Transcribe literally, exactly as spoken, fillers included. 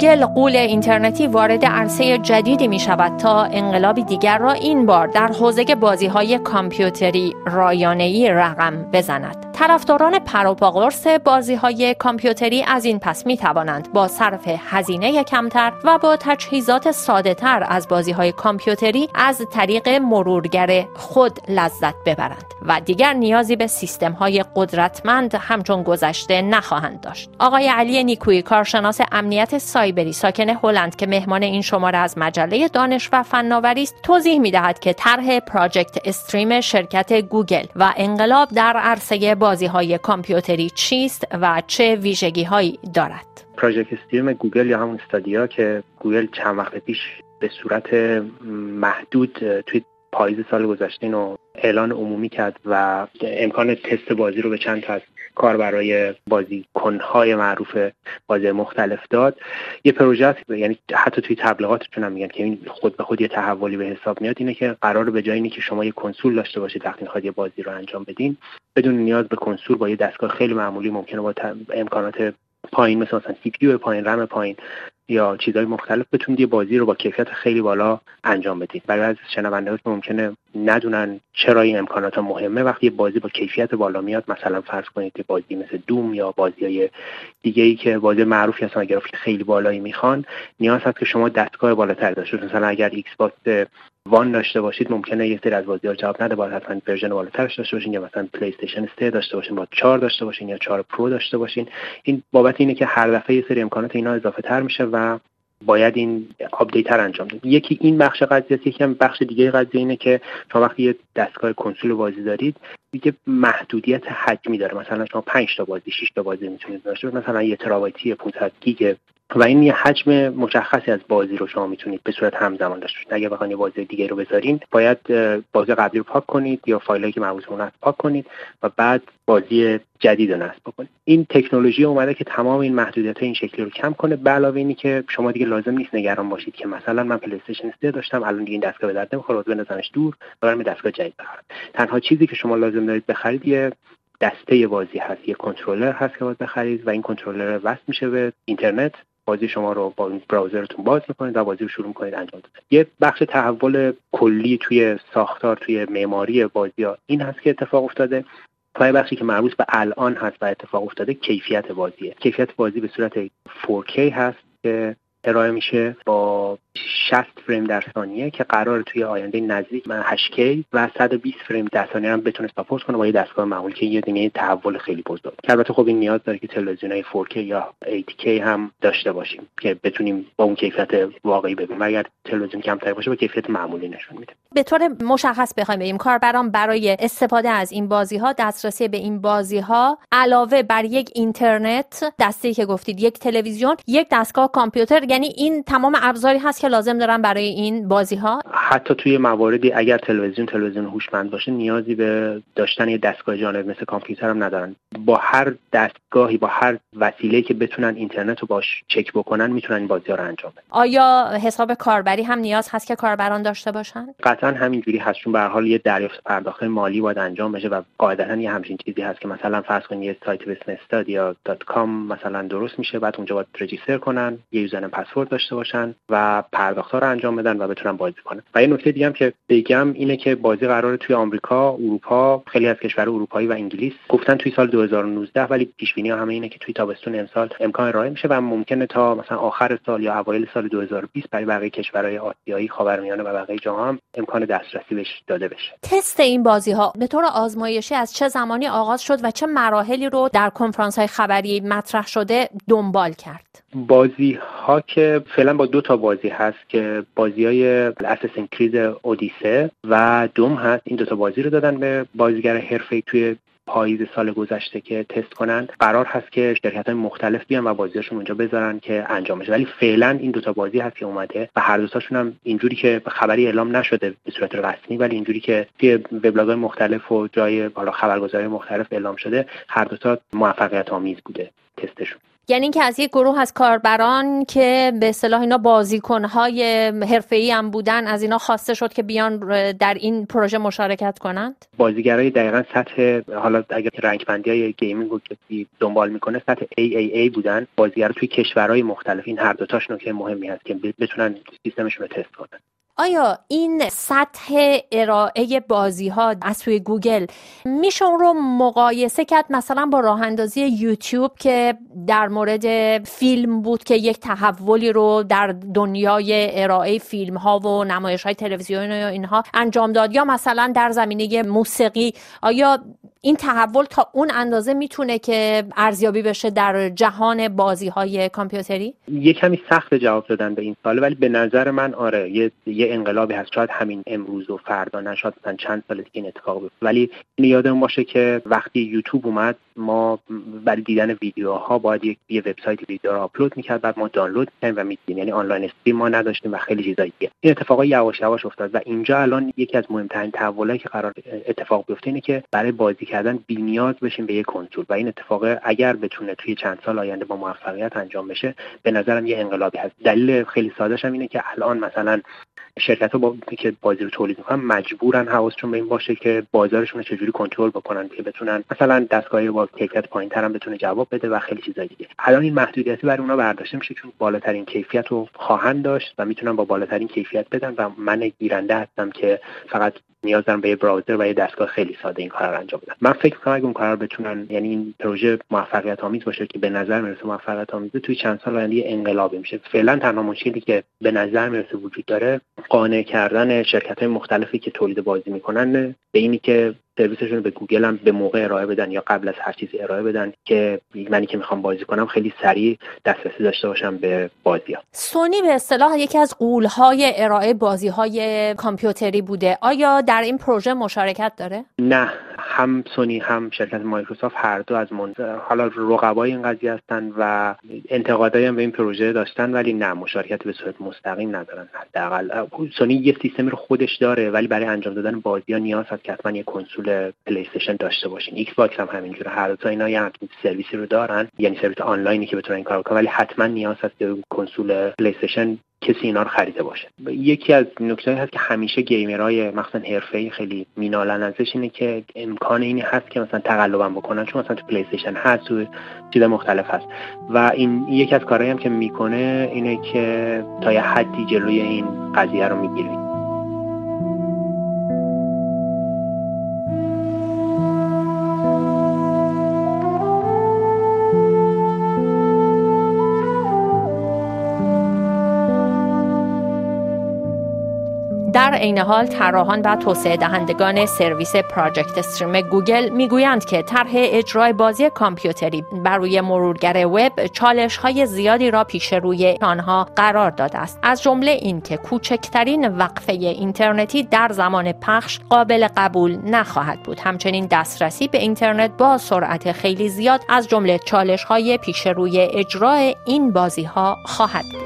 گوگل غول اینترنتی وارد عرصه جدیدی می شود تا انقلابی دیگر را این بار در حوزه بازی‌های کامپیوتری رایانه‌ای رقم بزند. طرفداران پروپاقرص بازی‌های کامپیوتری از این پس می توانند با صرف هزینه کمتر و با تجهیزات ساده‌تر از بازی‌های کامپیوتری از طریق مرورگر خود لذت ببرند و دیگر نیازی به سیستم‌های قدرتمند همچون گذشته نخواهند داشت. آقای علی نیکویی، کارشناس امنیت سایبری ساکن هلند که مهمان این شماره از مجله دانش و فناوری است، توضیح می‌دهد که طرح پراجکت استریم شرکت گوگل و انقلاب در عرصه بازی‌های کامپیوتری چیست و چه ویژگی‌هایی دارد. پراجکت استریم گوگل یا همون استادیا که گوگل چند وقت پیش به صورت محدود توی پاییز سال گذشته اینو اعلان عمومی کرد و امکان تست بازی رو به چند تا از کاربرای بازیکن‌های معروف بازی مختلف داد. یه پروژه است، یعنی حتی توی تبلیغاتشون هم میگن که این خود به خود یه تحولی به حساب میاد، اینه که قرار به جای اینه که شما یه کنسول داشته باشید وقتی می‌خواید یه بازی رو انجام بدین، بدون نیاز به کنسول با یه دستگاه خیلی معمولی ممکنه با امکانات پایین مثل مثلا سی پی یو پایین، رم پایین یا چیزهای مختلف بتونید یه بازی رو با کیفیت خیلی بالا انجام بدید. برای از شنونده‌ها که ممکنه ندونن چرا این امکانات مهمه، وقتی یه بازی با کیفیت بالا میاد، مثلا فرض کنید یه بازی مثل دوم یا بازی‌های دیگه‌ای که بازی معروفی هستن گرافیک خیلی بالایی میخوان، نیاز هست که شما دستگاه بالاتر داشته باشید. مثلا اگر ایکس باکس وان داشته باشید ممکنه یک سری از بازی‌ها جواب نده، باید حتما ورژن بالاترش داشته باشین، یا مثلا پلی استیشن سه داشته باشین، با چهار داشته باشین یا چهار پرو داشته باشین. این بابت اینه که هر دفعه یه سری امکانات اینا اضافه‌تر میشه و باید این آپدیت رو انجام دید. یکی این بخش قضیه است، یکی هم بخش دیگه قضیه اینه که شما وقتی یه دستگاه کنسول بازی دارید دیگه محدودیت حجمی داره، مثلا شما پنج تا بازی شش تا بازی میتونید داشته باشید، مثلا یه ترابایتی پانصد گیگ و این یه حجم مشخصی از بازی رو شما میتونید به صورت همزمان داشته باشید. اگه بخواید یه بازی دیگه رو بذارین باید بازی قبلی رو پاک کنید یا فایلایی که مربوط به اون هست پاک کنید و بعد بازی جدید رو نصب کنید. این تکنولوژی اومده که تمام این محدودیت‌ها این شکلی رو کم کنه، به علاوه اینی که شما دیگه لازم نیست نگران باشید که مثلا من پلی استیشن سه داشتم الان دیگه این دستگاه به درد نمیخوره، بندازمش دور برام دستگاه جدید بخرم. تنها چیزی که شما لازم دارید بخرید یه دسته بازی هست، یه کنترلر هست که باید بخرید و این کنترلر وصل میشه به اینترنت، بازی شما رو با براوزرتون باز می‌کنید و بازی رو شروع می‌کنید انجام دادن. یه بخش تحول کلی توی ساختار، توی معماری بازی‌ها این هست که اتفاق افتاده. پای بخشی که مربوط به الان هست و اتفاق افتاده کیفیت بازیه. کیفیت بازی به صورت فور کی هست که ارائه میشه با شصت فریم در ثانیه که قرار توی آینده نزدیک من هشت کی و صد و بیست فریم در ثانیه هم بتونه ساپورت کنه با یه دستگاه معمولی، که یه دونه تحول خیلی بزرگه. البته خب این نیاز داره که تلویزیون‌های فور کی یا هشت کی هم داشته باشیم که بتونیم با اون کیفیت واقعی ببینیم. اگر تلویزیون کمتر باشه با کیفیت معمولی نشون میده. به طور مشخص بخوایم بگیم، کاربران برای استفاده از این بازی‌ها، دسترسی به این بازی‌ها علاوه بر یک اینترنت، دسته‌ای که گفتید، یک تلویزیون، یک دستگاه کامپیوتر، یعنی این تمام ابزاری هست که لازم دارن برای این بازی‌ها. حتی توی مواردی اگر تلویزیون تلویزیون هوشمند باشه نیازی به داشتن یه دستگاه جانب مثل کامپیوتر هم ندارن. با هر دستگاهی، با هر وسیله‌ای که بتونن اینترنت رو باش چک بکنن میتونن این بازی‌ها رو انجام بدن. آیا حساب کاربری هم نیاز هست که کاربران داشته باشن؟ قطعاً همینجوری هست، چون به هر حال یه دریافت پرداخت مالی باید انجام بشه و قاعدتاً یه همچین چیزی هست که مثلا فرض کنید یه سایت مثل استادیا دات کام مثلا درست میشه، بعد اونجا باید رجیستر کنن، یه یوزر پسورد داشته باشن و پرداخت‌ها رو انجام بدن و بتونن بازی کنن. و یه نکته دیگه هم که بگم اینه که بازی قراره توی آمریکا، اروپا، خیلی از کشورهای اروپایی و انگلیس گفتن توی سال دو هزار و نوزده، ولی پیش‌بینی‌ها همه اینه که توی تابستون امسال امکان راه میشه و ممکنه تا مثلا آخر سال یا اوایل سال دو هزار و بیست برای بقیه کشورهای آسیایی، خاورمیانه و بقیه جاها هم امکان دسترسی بهش داده بشه. تست این بازی‌ها به طور آزمایشی از چه زمانی آغاز شد و چه مراحلی رو در کنفرانس‌های خبری مطرح شده دنبال کرد؟ بازی‌ها که فعلا با دو تا بازی هست که بازی‌های Assassin's Creed Odyssey و دوم هست، این دو تا بازی رو دادن به بازیگر حرفه‌ای توی پاییز سال گذشته که تست کنن. قرار هست که شرکت‌های مختلف بیان و بازی‌هاشون اونجا بذارن که انجام بشه، ولی فعلا این دو تا بازی هست که اومده و هر دو تاشون هم اینجوری که خبری اعلام نشده به صورت رسمی، ولی اینجوری که توی وبلاگ‌های مختلف و جای بالا خبرگزاری مختلف اعلام شده هر دو تا موفقیت‌آمیز بوده تستشون. یعنی اینکه از یک گروه از کاربران که به اصطلاح اینا بازیکن‌های حرفه‌ای هم بودن از اینا خواسته شد که بیان در این پروژه مشارکت کنند. بازیگرای دقیقاً سطح، حالا اگر رنگبندی‌های گیمینگ رو که دنبال می‌کنه، سطح تریپل ای بودن بازیگرا توی کشورهای مختلف. این هر دو تاش نکته مهمی هست که بتونن سیستمشون رو تست کنن. آیا این سطح ارائه بازی‌ها از سوی گوگل میشه اون رو مقایسه کرد مثلا با راه‌اندازی یوتیوب که در مورد فیلم بود که یک تحولی رو در دنیای ارائه فیلم‌ها و نمایش‌های تلویزیونی و اینها انجام داد، یا مثلا در زمینه موسیقی؟ آیا این تحول تا اون اندازه میتونه که ارزیابی بشه در جهان بازی‌های کامپیوتری؟ یه کمی سخت جواب دادن به این سوال، ولی به نظر من آره یه, یه انقلابی هست. شاید همین امروز و فردا نه، شاید مثلا چند سال دیگه این اتفاق بیفته. ولی یادمون باشه که وقتی یوتیوب اومد ما برای دیدن ویدیوها باید یک یه وبسایت ویدیو رو آپلود می‌کرد، بعد ما دانلود می‌کردیم و می‌دیدیم، یعنی آنلاین استریم ما نداشتیم و خیلی چیزای دیگه. این اتفاقا یواش یواش افتاد و اینجا الان یکی از مهم‌ترین تحولایی که قرار اتفاق بیفته اینه که برای بازی کردن بی‌نیاز بشیم به یک کنسول، و این اتفاق اگر بتونه توی چند سال آینده با موفقیت انجام بشه به نظرم یه انقلابی هست. دلیل خیلی ساده‌اش هم اینه که الان مثلا شرکت‌ها با... که بازی رو تولید می‌کنن مجبورن حواسشون به این باشه که بازارشون رو چجوری کنترل بکنن که بتونن مثلا دستگاه‌های با کیفیت پایین‌تر هم بتونه جواب بده و خیلی چیزای دیگه. الان این محدودیت برای اونا برداشته میشه چون بالاترین کیفیت رو خواهند داشت و میتونن با بالاترین کیفیت بدن و من گیرنده هستم که فقط نیاز دارم به یه براوزر و یه دستگاه خیلی ساده این کار رو انجام بدم. من فکر می‌کنم اگه اون کارا رو بتونن، یعنی این پروژه موفقیت آمیز باشه که به نظر میرسه موفقیت آمیزه، توی چند سال آینده انقلابی میشه. فعلا تنها مشکلی که به نظر میرسه وجود داره قانع کردن شرکت‌های مختلفی که تولید بازی می‌کنن به اینی که سرویسشون به گوگل هم به موقع ارائه بدن یا قبل از هر چیزی ارائه بدن که منی که میخوام بازی کنم خیلی سریع دسترسی داشته باشم به بازی‌ها. سونی به اصطلاح یکی از غول‌های ارائه بازی‌های کامپیوتری بوده. آیا در این پروژه مشارکت داره؟ نه، هم سونی هم شرکت مایکروسافت هر دو از من حالا رقبای این قضیه هستن و انتقادایی هم به این پروژه داشتن، ولی نه، مشارکت به صورت مستقیم ندارن. حداقل سونی یه سیستمی رو خودش داره ولی برای انجام دادن بازی‌ها نیاز هست که حتما یه کنسول پلی استیشن داشته باشین. ایکس باکس هم همینجوره، هر دو اینا یه همچین سرویسی رو دارن، یعنی سرویس آنلاینی که بتونن این کارو کنن، ولی حتما نیاز هست که کنسول پلی استیشن کسی اینا رو خریده باشه. یکی از نکته‌ای هست که همیشه گیمرهای مخصوصاً حرفه‌ای خیلی مینالن ازش اینه که امکان اینی هست که مثلا تقلبم بکنن، چون مثلا تو پلی استیشن هست و چیز مختلف هست و این یکی از کارهایی هم که میکنه اینه که تا یه حدی جلوی این قضیه رو میگیره. در عین حال طراحان و توسعه دهندگان سرویس پراجکت استریم گوگل میگویند که طرح اجرای بازی کامپیوتری بر روی مرورگر وب چالش‌های زیادی را پیش روی آنها قرار داده است، از جمله این که کوچکترین وقفه اینترنتی در زمان پخش قابل قبول نخواهد بود. همچنین دسترسی به اینترنت با سرعت خیلی زیاد از جمله چالش‌های پیش روی اجرای این بازی‌ها خواهد بود.